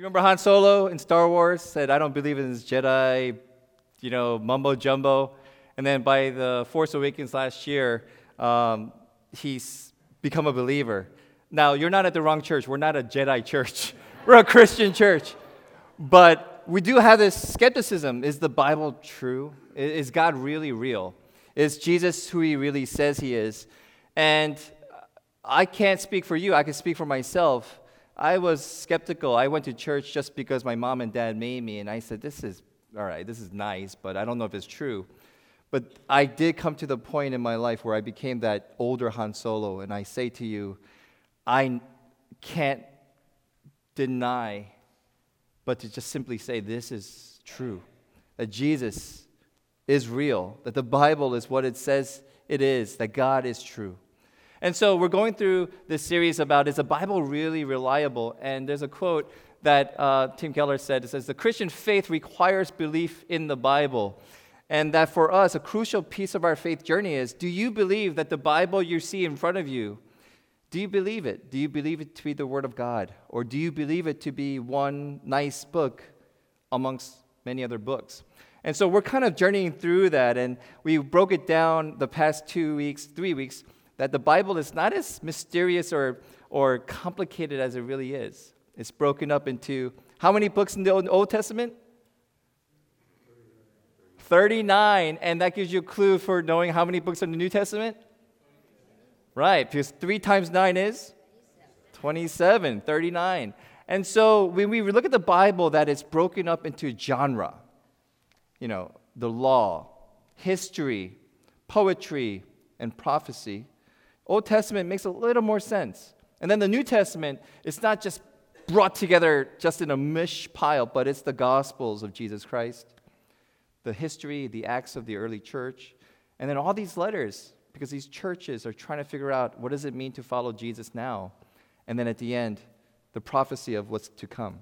you remember Han Solo in Star Wars said, I don't believe in this Jedi, mumbo jumbo? And then by The Force Awakens last year, he's become a believer. Now, you're not at the wrong church. We're not a Jedi church. We're a Christian church. But we do have this skepticism. Is the Bible true? Is God really real? Is Jesus who he really says he is? And I can't speak for you. I can speak for myself. I was skeptical. I went to church just because my mom and dad made me, and I said, this is all right, this is nice, but I don't know if it's true. But I did come to the point in my life where I became that older Han Solo, and I say to you, I can't deny, but to just simply say this is true, that Jesus is real, that the Bible is what it says it is, that God is true. And so we're going through this series about, is the Bible really reliable? And there's a quote that Tim Keller said. It says, the Christian faith requires belief in the Bible. And that for us, a crucial piece of our faith journey is, do you believe that the Bible you see in front of you, do you believe it? Do you believe it to be the Word of God? Or do you believe it to be one nice book amongst many other books? And so we're kind of journeying through that, and we broke it down the past 2 weeks, 3 weeks, that the Bible is not as mysterious or complicated as it really is. It's broken up into how many books in the Old Testament? 39, and that gives you a clue for knowing how many books in the New Testament? Right, because 3 times 9 is? 27, 39. And so when we look at the Bible, that it's broken up into genre, the law, history, poetry, and prophecy. Old Testament makes a little more sense. And then the New Testament, it's not just brought together just in a mush pile, but it's the Gospels of Jesus Christ, the history, the acts of the early church, and then all these letters, because these churches are trying to figure out what does it mean to follow Jesus now, and then at the end, the prophecy of what's to come.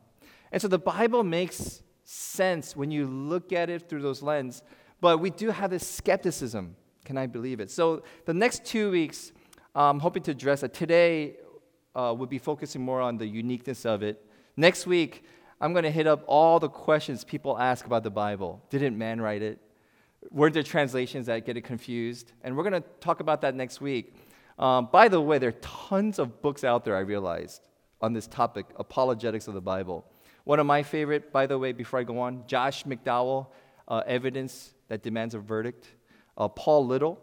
And so the Bible makes sense when you look at it through those lenses, but we do have this skepticism. Can I believe it? So the next 2 weeks, I'm hoping to address that. Today, we'll be focusing more on the uniqueness of it. Next week, I'm going to hit up all the questions people ask about the Bible. Didn't man write it? Were there translations that get it confused? And we're going to talk about that next week. By the way, there are tons of books out there, I realized, on this topic, apologetics of the Bible. One of my favorite, by the way, before I go on, Josh McDowell, Evidence That Demands a Verdict. Paul Little,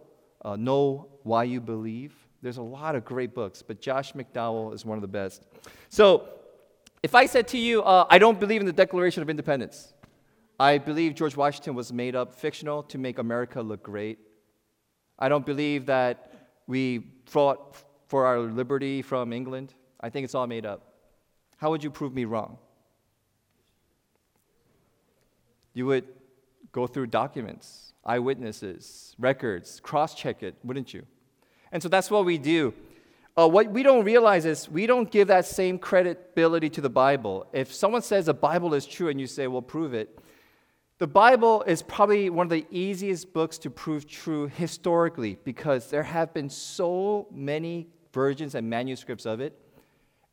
Know Why You Believe. There's a lot of great books, but Josh McDowell is one of the best. So if I said to you, I don't believe in the Declaration of Independence. I believe George Washington was made up fictional to make America look great. I don't believe that we fought for our liberty from England. I think it's all made up. How would you prove me wrong? You would go through documents, eyewitnesses, records, cross-check it, wouldn't you? And so that's what we do. What we don't realize is we don't give that same credibility to the Bible. If someone says the Bible is true and you say, well, prove it, the Bible is probably one of the easiest books to prove true historically because there have been so many versions and manuscripts of it,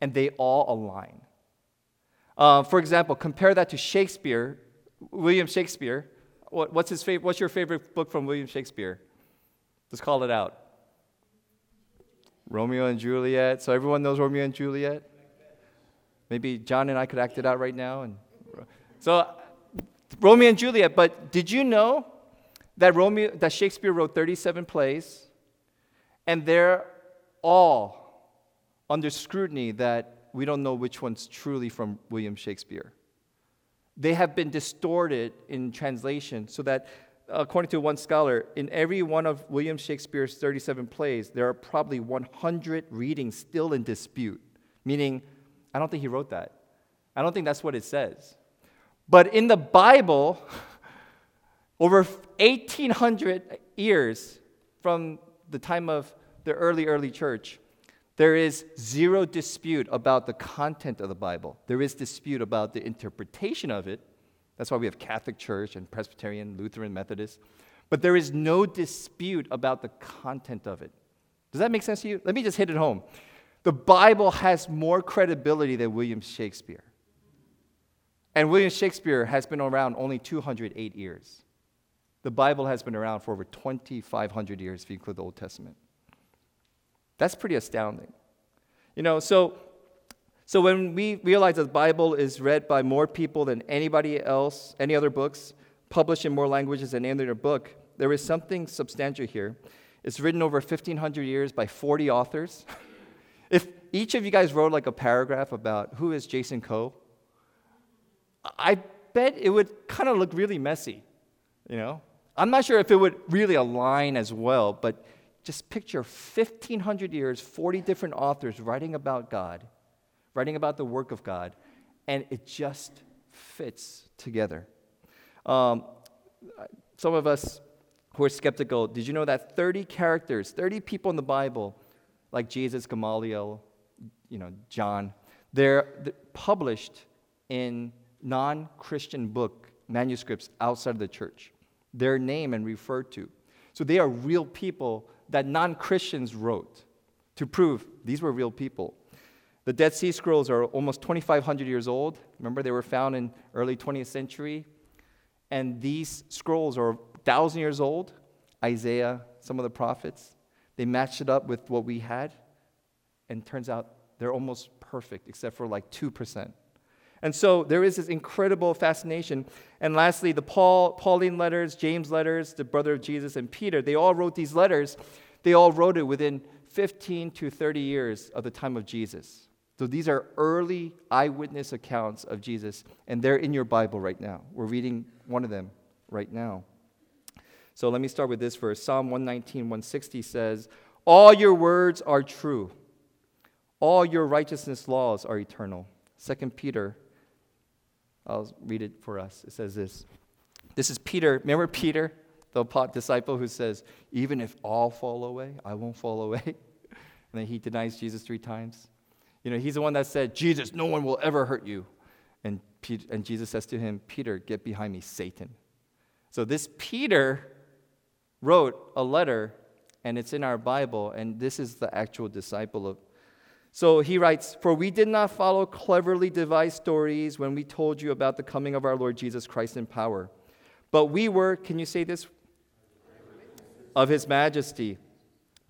and they all align. For example, compare that to Shakespeare, William Shakespeare. What's your favorite book from William Shakespeare? Let's call it out. Romeo and Juliet. So everyone knows Romeo and Juliet? Maybe John and I could act it out right now. So Romeo and Juliet, but did you know that Shakespeare wrote 37 plays, and they're all under scrutiny that we don't know which one's truly from William Shakespeare. They have been distorted in translation so that, according to one scholar, in every one of William Shakespeare's 37 plays, there are probably 100 readings still in dispute, meaning, I don't think he wrote that. I don't think that's what it says. But in the Bible, over 1,800 years from the time of the early church, there is zero dispute about the content of the Bible. There is dispute about the interpretation of it. That's why we have Catholic Church and Presbyterian, Lutheran, Methodist. But there is no dispute about the content of it. Does that make sense to you? Let me just hit it home. The Bible has more credibility than William Shakespeare. And William Shakespeare has been around only 208 years. The Bible has been around for over 2,500 years if you include the Old Testament. That's pretty astounding. You know, so when we realize that the Bible is read by more people than anybody else, any other books, published in more languages than any other book, there is something substantial here. It's written over 1,500 years by 40 authors. If each of you guys wrote like a paragraph about who is Jason Coe, I bet it would kind of look really messy, you know? I'm not sure if it would really align as well, but just picture 1,500 years, 40 different authors writing about God, writing about the work of God, and it just fits together. Some of us who are skeptical, did you know that 30 characters, 30 people in the Bible, like Jesus, Gamaliel, you know, John, they're published in non-Christian book manuscripts outside of the church. Their name and referred to. So they are real people that non-Christians wrote to prove these were real people. The Dead Sea Scrolls are almost 2,500 years old. Remember, they were found in early 20th century. And these scrolls are 1,000 years old. Isaiah, some of the prophets. They matched it up with what we had, and turns out they're almost perfect, except for like 2%. And so there is this incredible fascination. And lastly, the Pauline letters, James letters, the brother of Jesus, and Peter, they all wrote these letters. They all wrote it within 15 to 30 years of the time of Jesus. So these are early eyewitness accounts of Jesus, and they're in your Bible right now. We're reading one of them right now. So let me start with this verse. Psalm 119, 160 says, "All your words are true. All your righteousness laws are eternal." Second Peter, I'll read it for us. It says this. This is Peter. Remember Peter, the disciple who says, "Even if all fall away, I won't fall away." And then he denies Jesus 3 times. You know, he's the one that said, "Jesus, no one will ever hurt you." And Jesus says to him, "Peter, get behind me, Satan." So this Peter wrote a letter, and it's in our Bible, and this is the actual disciple of. So he writes, "For we did not follow cleverly devised stories when we told you about the coming of our Lord Jesus Christ in power. But we were," can you say this? "Of his majesty.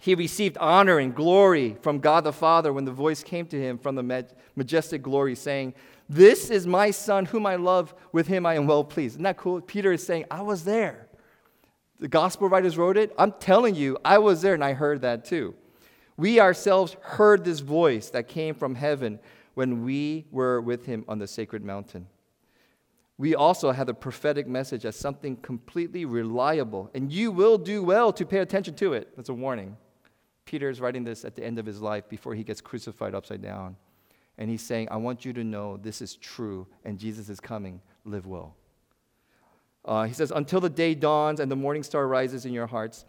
He received honor and glory from God the Father when the voice came to him from the majestic glory saying, 'This is my son whom I love, with him I am well pleased.'" Isn't that cool? Peter is saying, "I was there. The gospel writers wrote it. I'm telling you, I was there and I heard that too. We ourselves heard this voice that came from heaven when we were with him on the sacred mountain." We also had the prophetic message as something completely reliable, and you will do well to pay attention to it. That's a warning. Peter is writing this at the end of his life before he gets crucified upside down. And he's saying, "I want you to know this is true, and Jesus is coming. Live well." He says, "Until the day dawns and the morning star rises in your hearts,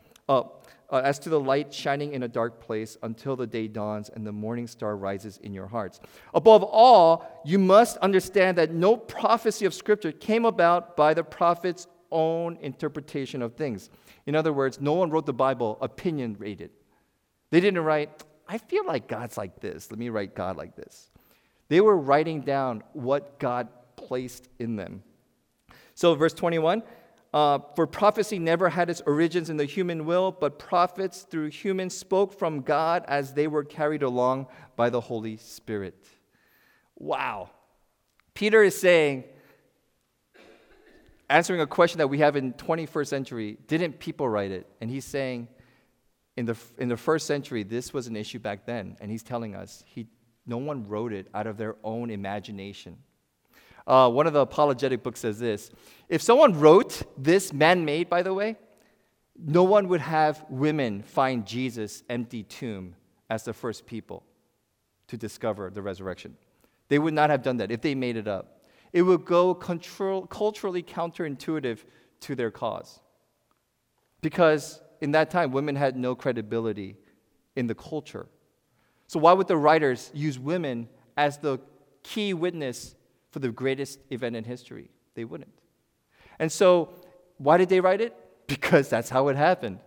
as to the light shining in a dark place, until the day dawns and the morning star rises in your hearts. Above all, you must understand that no prophecy of Scripture came about by the prophet's own interpretation of things." In other words, no one wrote the Bible opinion-rated. They didn't write, "I feel like God's like this. Let me write God like this." They were writing down what God placed in them. So verse 21, "For prophecy never had its origins in the human will, but prophets through humans spoke from God as they were carried along by the Holy Spirit." Wow. Peter is saying, answering a question that we have in 21st century, didn't people write it? And he's saying, in the first century, this was an issue back then. And he's telling us, no one wrote it out of their own imagination. One of the apologetic books says this: if someone wrote this, man-made, by the way, no one would have women find Jesus' empty tomb as the first people to discover the resurrection. They would not have done that if they made it up. It would go culturally counterintuitive to their cause. Because in that time, women had no credibility in the culture. So why would the writers use women as the key witness for the greatest event in history? They wouldn't. And so, why did they write it? Because that's how it happened.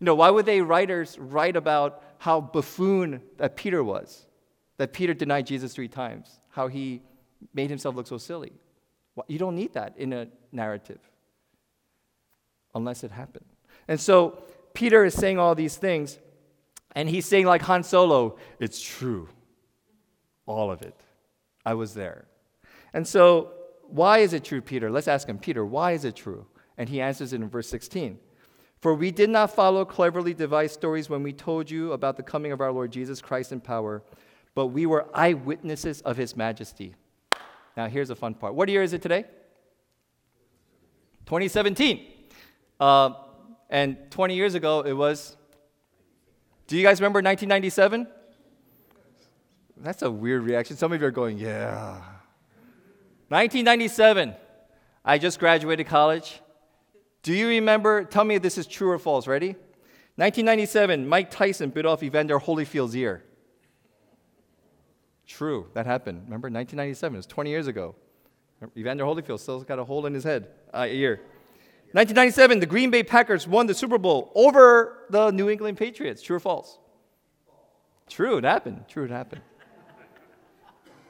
You know, why would they writers write about how buffoon that Peter was? That Peter denied Jesus 3 times. How he made himself look so silly. You don't need that in a narrative unless it happened. And so Peter is saying all these things, and he's saying like Han Solo, it's true. All of it. I was there. And so why is it true, Peter? Let's ask him, Peter, why is it true? And he answers it in verse 16. For we did not follow cleverly devised stories when we told you about the coming of our Lord Jesus Christ in power, but we were eyewitnesses of his majesty. Now here's a fun part. What year is it today? 2017. And 20 years ago it was, do you guys remember 1997? That's a weird reaction. Some of you are going, yeah. 1997, I just graduated college. Do you remember? Tell me if this is true or false. Ready? 1997, Mike Tyson bit off Evander Holyfield's ear. True. That happened. Remember? 1997. It was 20 years ago. Evander Holyfield still got a hole in his head. Ear. 1997, the Green Bay Packers won the Super Bowl over the New England Patriots. True or false? True. It happened. True. It happened.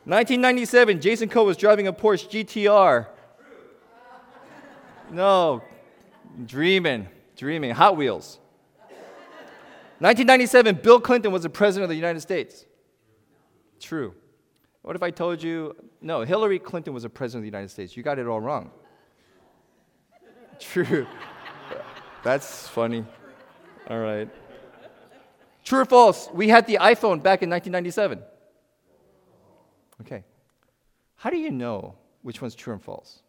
1997, Jason Coe was driving a Porsche GTR. No. Dreaming. Hot Wheels. 1997, Bill Clinton was the president of the United States. True. What if I told you, no, Hillary Clinton was the president of the United States. You got it all wrong. True. That's funny. All right. True or false? We had the iPhone back in 1997. Okay. How do you know which one's true and false?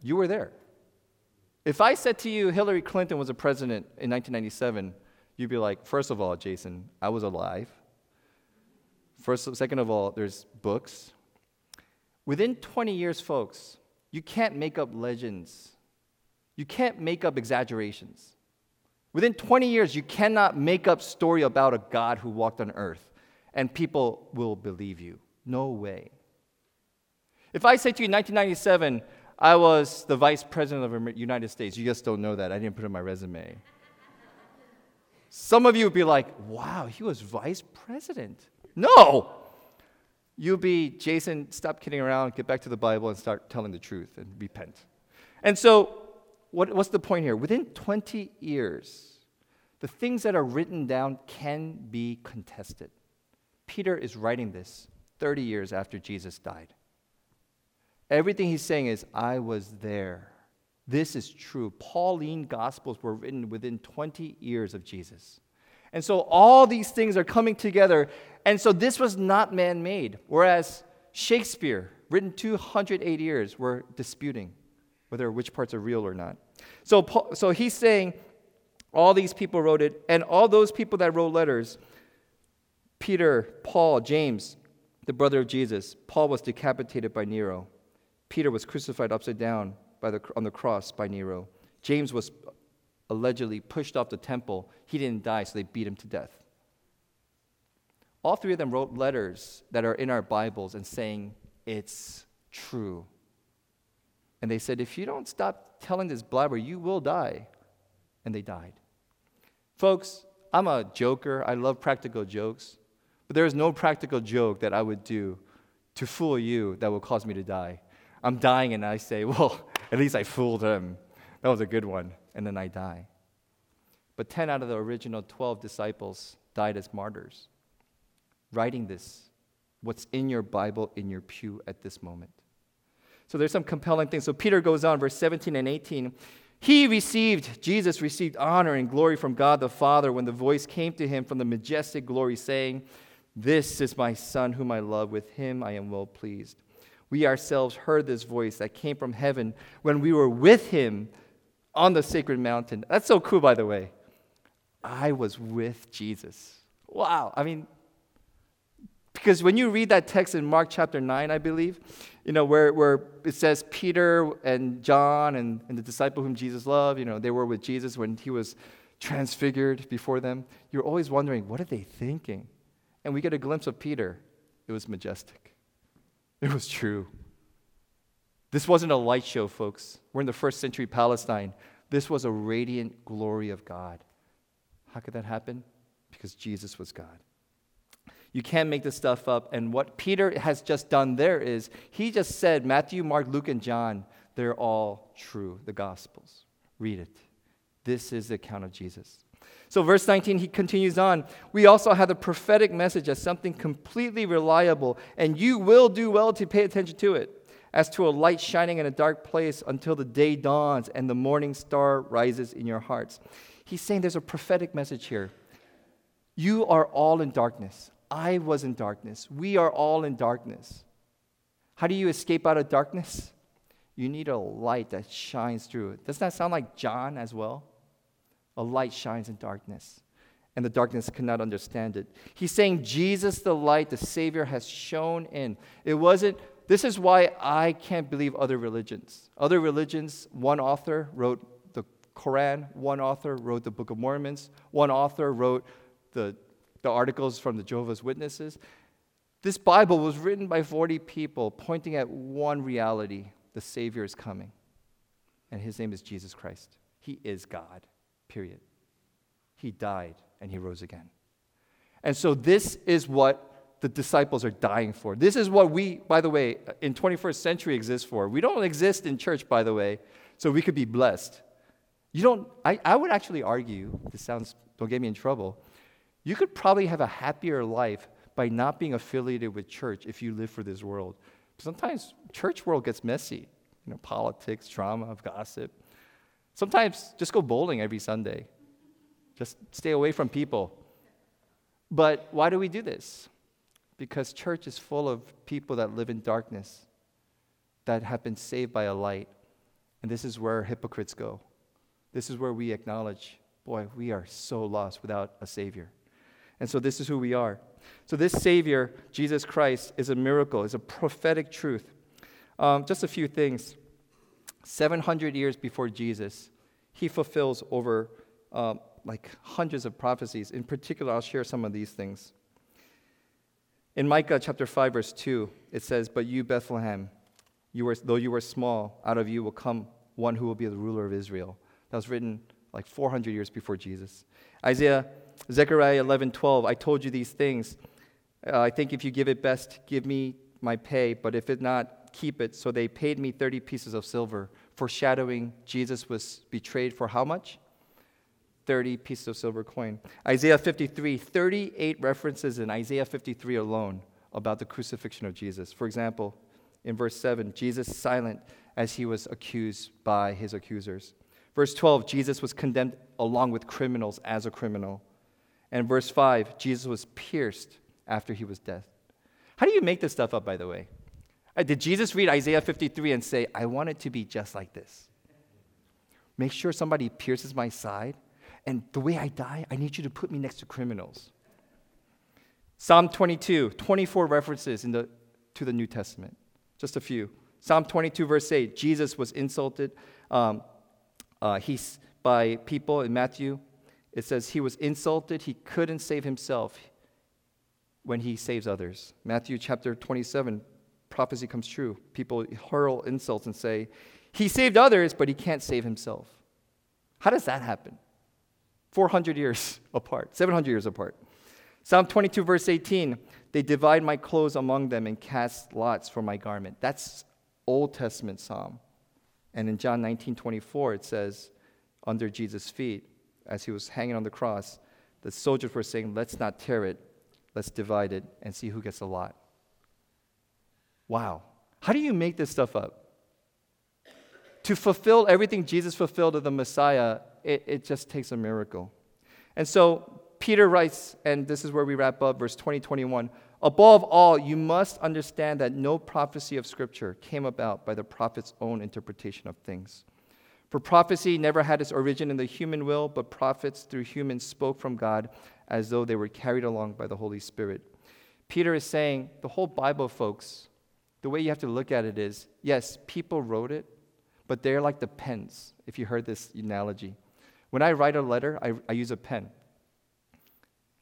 You were there. If I said to you Hillary Clinton was a president in 1997, you'd be like, first of all, Jason, I was alive. Second of all, there's books. Within 20 years, folks, you can't make up legends. You can't make up exaggerations. Within 20 years, you cannot make up story about a God who walked on earth, and people will believe you. No way. If I say to you in 1997, I was the vice president of the United States. You just don't know that. I didn't put it on my resume. Some of you would be like, wow, he was vice president. No! You'll be, Jason, stop kidding around, get back to the Bible, and start telling the truth and repent. And so what's the point here? Within 20 years, the things that are written down can be contested. Peter is writing this 30 years after Jesus died. Everything he's saying is, I was there. This is true. Pauline Gospels were written within 20 years of Jesus. And so all these things are coming together. And so this was not man-made. Whereas Shakespeare, written 208 years, were disputing whether which parts are real or not. So he's saying all these people wrote it, and all those people that wrote letters, Peter, Paul, James, the brother of Jesus. Paul was decapitated by Nero. Peter was crucified upside down on the cross by Nero. James was allegedly pushed off the temple. He didn't die, so they beat him to death. All three of them wrote letters that are in our Bibles and saying, it's true. And they said, if you don't stop telling this blabber, you will die. And they died. Folks, I'm a joker. I love practical jokes. But there is no practical joke that I would do to fool you that will cause me to die. I'm dying and I say, well, at least I fooled him. That was a good one. And then I die. But 10 out of the original 12 disciples died as martyrs. Writing this, what's in your Bible, in your pew at this moment. So there's some compelling things. So Peter goes on, verse 17 and 18. Jesus received honor and glory from God the Father when the voice came to him from the majestic glory saying, this is my Son whom I love. With him I am well pleased. We ourselves heard this voice that came from heaven when we were with him on the sacred mountain. That's so cool, by the way. I was with Jesus. Wow. I mean, because when you read that text in Mark chapter 9, I believe, where it says Peter and John and the disciple whom Jesus loved, they were with Jesus when he was transfigured before them. You're always wondering, what are they thinking? And we get a glimpse of Peter. It was majestic. It was true. This wasn't a light show, folks. We're in the first century Palestine. This was a radiant glory of God. How could that happen? Because Jesus was God. You can't make this stuff up. And what Peter has just done there is he just said Matthew, Mark, Luke, and John, they're all true, the Gospels. Read it. This is the account of Jesus. So verse 19, he continues on. We also have the prophetic message as something completely reliable, and you will do well to pay attention to it, as to a light shining in a dark place until the day dawns and the morning star rises in your hearts. He's saying there's a prophetic message here. You are all in darkness. I was in darkness. We are all in darkness. How do you escape out of darkness? You need a light that shines through it. Doesn't that sound like John as well? A light shines in darkness, and the darkness could not understand it. He's saying Jesus, the light, the Savior, has shone in. It wasn't, this is why I can't believe other religions. Other religions, one author wrote the Quran, one author wrote the Book of Mormons, one author wrote the articles from the Jehovah's Witnesses. This Bible was written by 40 people pointing at one reality. The Savior is coming, and his name is Jesus Christ. He is God. Period. He died and he rose again. And so this is what the disciples are dying for. This is what we, by the way, in 21st century exist for. We don't exist in church, by the way, so we could be blessed. You don't, I would actually argue, this sounds, don't get me in trouble, you could probably have a happier life by not being affiliated with church if you live for this world. Sometimes church world gets messy. You know, politics, drama, gossip. Sometimes just go bowling every Sunday. Just stay away from people. But why do we do this? Because church is full of people that live in darkness, that have been saved by a light. And this is where hypocrites go. This is where we acknowledge, boy, we are so lost without a Savior. And so this is who we are. So this Savior, Jesus Christ, is a miracle, is a prophetic truth. Just a few things. 700 years before Jesus, he fulfills over hundreds of prophecies. In particular, I'll share some of these things. In Micah chapter 5, verse 2, it says, "But you, Bethlehem, though you were small, out of you will come one who will be the ruler of Israel." That was written 400 years before Jesus. Zechariah 11:12, "I told you these things. I think if you give it best, give me my pay, but if it not, keep it. So they paid me 30 pieces of silver," foreshadowing Jesus was betrayed for how much? 30 pieces of silver coin. Isaiah 53, 38 references in Isaiah 53 alone about the crucifixion of Jesus. For example, in verse 7, Jesus silent as he was accused by his accusers. Verse 12, Jesus was condemned along with criminals as a criminal. And verse 5, Jesus was pierced after he was dead. How do you make this stuff up, by the way? Did Jesus read Isaiah 53 and say, "I want it to be just like this"? Make sure somebody pierces my side, and the way I die, I need you to put me next to criminals. Psalm 22, 24 references to the New Testament, just a few. Psalm 22, verse 8, Jesus was insulted by people in Matthew. It says he was insulted. He couldn't save himself when he saves others. Matthew chapter 27, prophecy comes true. People hurl insults and say, "He saved others, but he can't save himself." How does that happen? 400 years apart, 700 years apart. Psalm 22, verse 18, "They divide my clothes among them and cast lots for my garment." That's Old Testament Psalm. And in John 19:24, it says, under Jesus' feet, as he was hanging on the cross, the soldiers were saying, "Let's not tear it, let's divide it and see who gets a lot." Wow. How do you make this stuff up? To fulfill everything Jesus fulfilled of the Messiah, it just takes a miracle. And so Peter writes, and this is where we wrap up, verse 20, 21, "Above all, you must understand that no prophecy of Scripture came about by the prophet's own interpretation of things. For prophecy never had its origin in the human will, but prophets through humans spoke from God as though they were carried along by the Holy Spirit." Peter is saying, the whole Bible, folks, the way you have to look at it is, yes, people wrote it, but they're like the pens, if you heard this analogy. When I write a letter, I use a pen.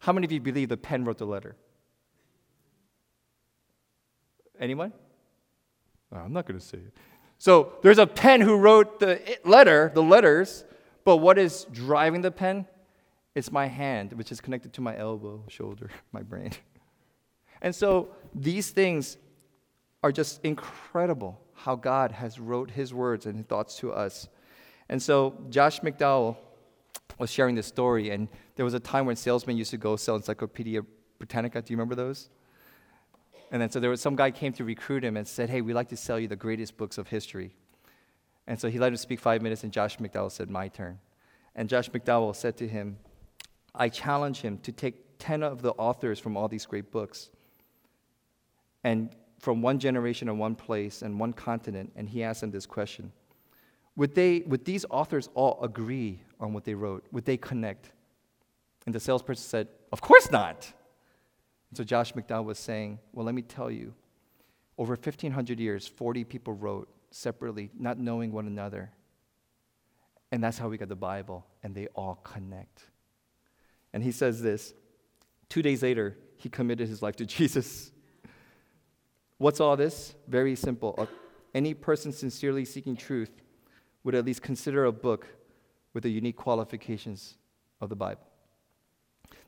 How many of you believe the pen wrote the letter? Anyone? No, I'm not going to say it. So there's a pen who wrote the letters, but what is driving the pen? It's my hand, which is connected to my elbow, shoulder, my brain. And so these things are just incredible, how God has wrote his words and his thoughts to us. And so Josh McDowell was sharing this story, and there was a time when salesmen used to go sell Encyclopedia Britannica. Do you remember those? And then so there was some guy came to recruit him and said, hey, we'd like to sell you the greatest books of history. And so he let him speak 5 minutes, and Josh McDowell said, my turn. And Josh McDowell said to him, I challenge him to take 10 of the authors from all these great books and from one generation and one place and one continent, and he asked him this question. Would these authors all agree on what they wrote? Would they connect? And the salesperson said, of course not. And so Josh McDowell was saying, well, let me tell you, over 1,500 years, 40 people wrote separately, not knowing one another. And that's how we got the Bible, and they all connect. And he says this, 2 days later, he committed his life to Jesus. What's all this? Very simple. Any person sincerely seeking truth would at least consider a book with the unique qualifications of the Bible.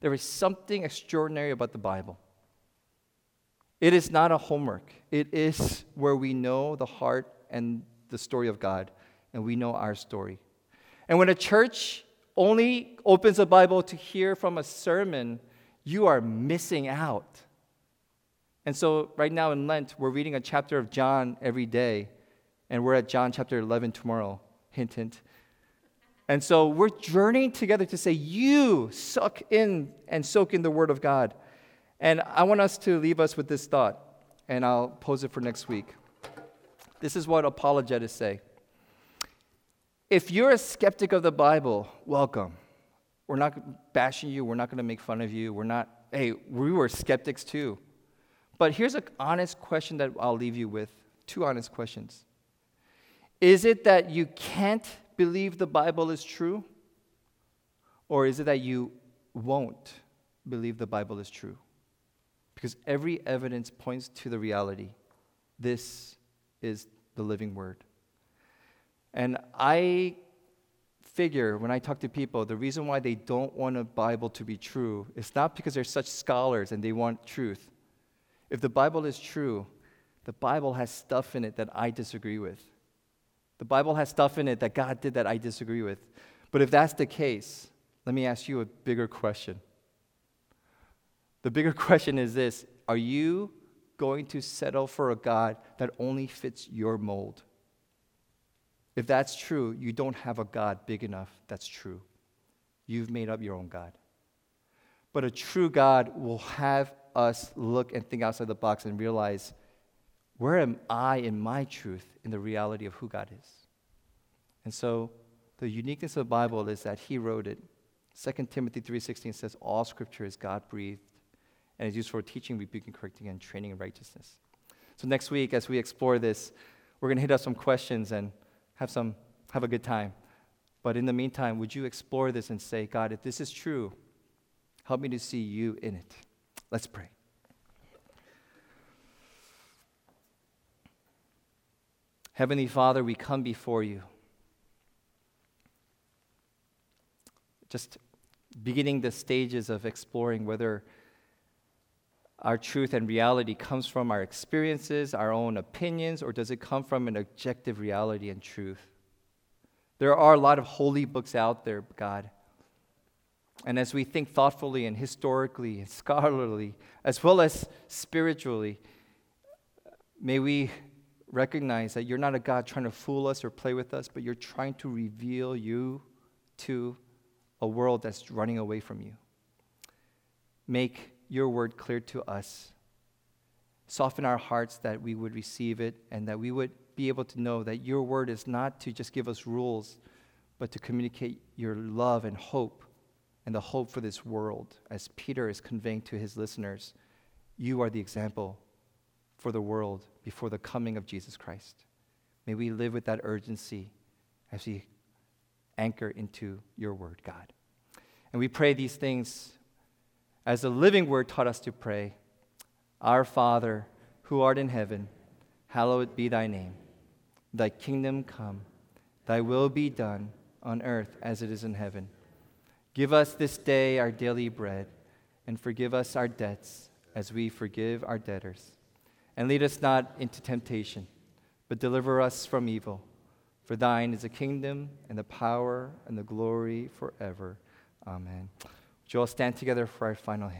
There is something extraordinary about the Bible. It is not a homework. It is where we know the heart and the story of God, and we know our story. And when a church only opens the Bible to hear from a sermon, you are missing out. And so right now in Lent, we're reading a chapter of John every day, and we're at John chapter 11 tomorrow. Hint, hint. And so we're journeying together to say, you suck in and soak in the Word of God. And I want us to leave us with this thought, and I'll pose it for next week. This is what apologetists say. If you're a skeptic of the Bible, welcome. We're not bashing you. We're not going to make fun of you. We were skeptics too. But here's an honest question that I'll leave you with, two honest questions. Is it that you can't believe the Bible is true? Or is it that you won't believe the Bible is true? Because every evidence points to the reality. This is the living Word. And I figure when I talk to people, the reason why they don't want a Bible to be true is not because they're such scholars and they want truth. If the Bible is true, the Bible has stuff in it that I disagree with. The Bible has stuff in it that God did that I disagree with. But if that's the case, let me ask you a bigger question. The bigger question is this: are you going to settle for a God that only fits your mold? If that's true, you don't have a God big enough that's true. You've made up your own God. But a true God will have us look and think outside the box and realize, where am I in my truth in the reality of who God is? And so the uniqueness of the Bible is that he wrote it. 2 Timothy 3:16 says, all scripture is God-breathed and is used for teaching, rebuking, correcting, and training in righteousness. So next week, as we explore this, we're going to hit up some questions and have a good time. But in the meantime, would you explore this and say, God, if this is true, help me to see you in it. Let's pray. Heavenly Father, we come before you. Just beginning the stages of exploring whether our truth and reality comes from our experiences, our own opinions, or does it come from an objective reality and truth? There are a lot of holy books out there, God. And as we think thoughtfully and historically and scholarly, as well as spiritually, may we recognize that you're not a God trying to fool us or play with us, but you're trying to reveal you to a world that's running away from you. Make your word clear to us. Soften our hearts that we would receive it and that we would be able to know that your word is not to just give us rules, but to communicate your love and hope. And the hope for this world, as Peter is conveying to his listeners, you are the example for the world before the coming of Jesus Christ. May we live with that urgency as we anchor into your word, God. And we pray these things as the living word taught us to pray. Our Father, who art in heaven, hallowed be thy name. Thy kingdom come, thy will be done on earth as it is in heaven. Give us this day our daily bread, and forgive us our debts as we forgive our debtors. And lead us not into temptation, but deliver us from evil. For thine is the kingdom and the power and the glory forever. Amen. Would you all stand together for our final hymn?